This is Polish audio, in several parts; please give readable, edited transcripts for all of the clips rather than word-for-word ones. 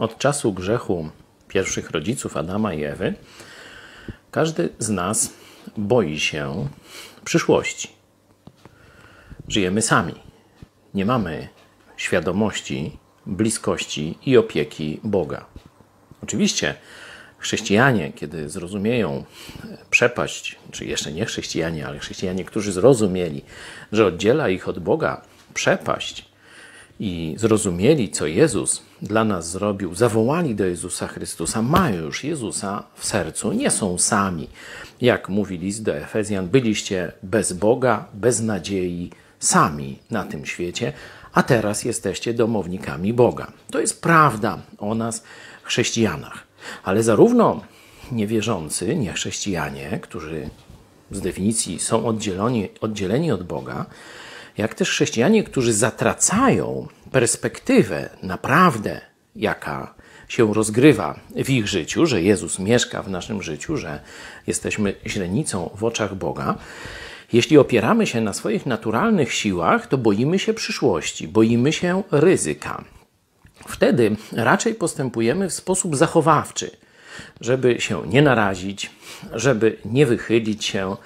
Od czasu grzechu pierwszych rodziców Adama i Ewy każdy z nas boi się przyszłości. Żyjemy sami. Nie mamy świadomości, bliskości i opieki Boga. Oczywiście chrześcijanie, kiedy zrozumieją przepaść, czy jeszcze nie chrześcijanie, ale chrześcijanie, którzy zrozumieli, że oddziela ich od Boga przepaść i zrozumieli, co Jezus dla nas zrobił, zawołali do Jezusa Chrystusa, mają już Jezusa w sercu, nie są sami. Jak mówi list do Efezjan, byliście bez Boga, bez nadziei, sami na tym świecie, a teraz jesteście domownikami Boga. To jest prawda o nas, chrześcijanach. Ale zarówno niewierzący, niechrześcijanie, którzy z definicji są oddzieleni od Boga, jak też chrześcijanie, którzy zatracają perspektywę naprawdę, jaka się rozgrywa w ich życiu, że Jezus mieszka w naszym życiu, że jesteśmy źrenicą w oczach Boga. Jeśli opieramy się na swoich naturalnych siłach, to boimy się przyszłości, boimy się ryzyka. Wtedy raczej postępujemy w sposób zachowawczy, żeby się nie narazić, żeby nie wychylić się,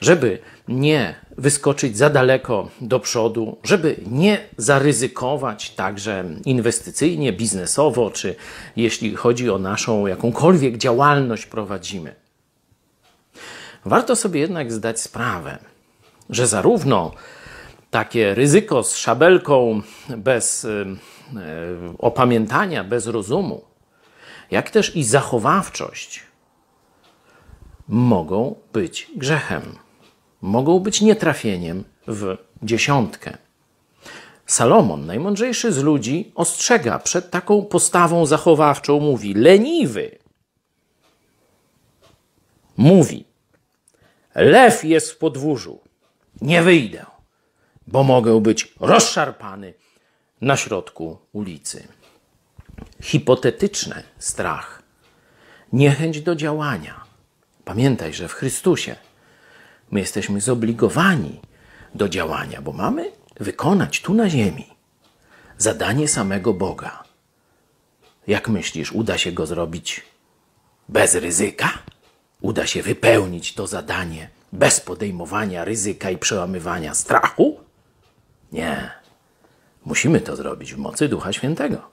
żeby nie wyskoczyć za daleko do przodu, żeby nie zaryzykować także inwestycyjnie, biznesowo, czy jeśli chodzi o naszą jakąkolwiek działalność prowadzimy. Warto sobie jednak zdać sprawę, że zarówno takie ryzyko z szabelką bez opamiętania, bez rozumu, jak też i zachowawczość mogą być grzechem, mogą być nietrafieniem w dziesiątkę. Salomon, najmądrzejszy z ludzi, ostrzega przed taką postawą zachowawczą, mówi, leniwy, mówi, lew jest w podwórzu, nie wyjdę, bo mogę być rozszarpany na środku ulicy. Hipotetyczny strach, niechęć do działania. Pamiętaj, że w Chrystusie my jesteśmy zobligowani do działania, bo mamy wykonać tu na ziemi zadanie samego Boga. Jak myślisz, uda się go zrobić bez ryzyka? Uda się wypełnić to zadanie bez podejmowania ryzyka i przełamywania strachu? Nie. Musimy to zrobić w mocy Ducha Świętego.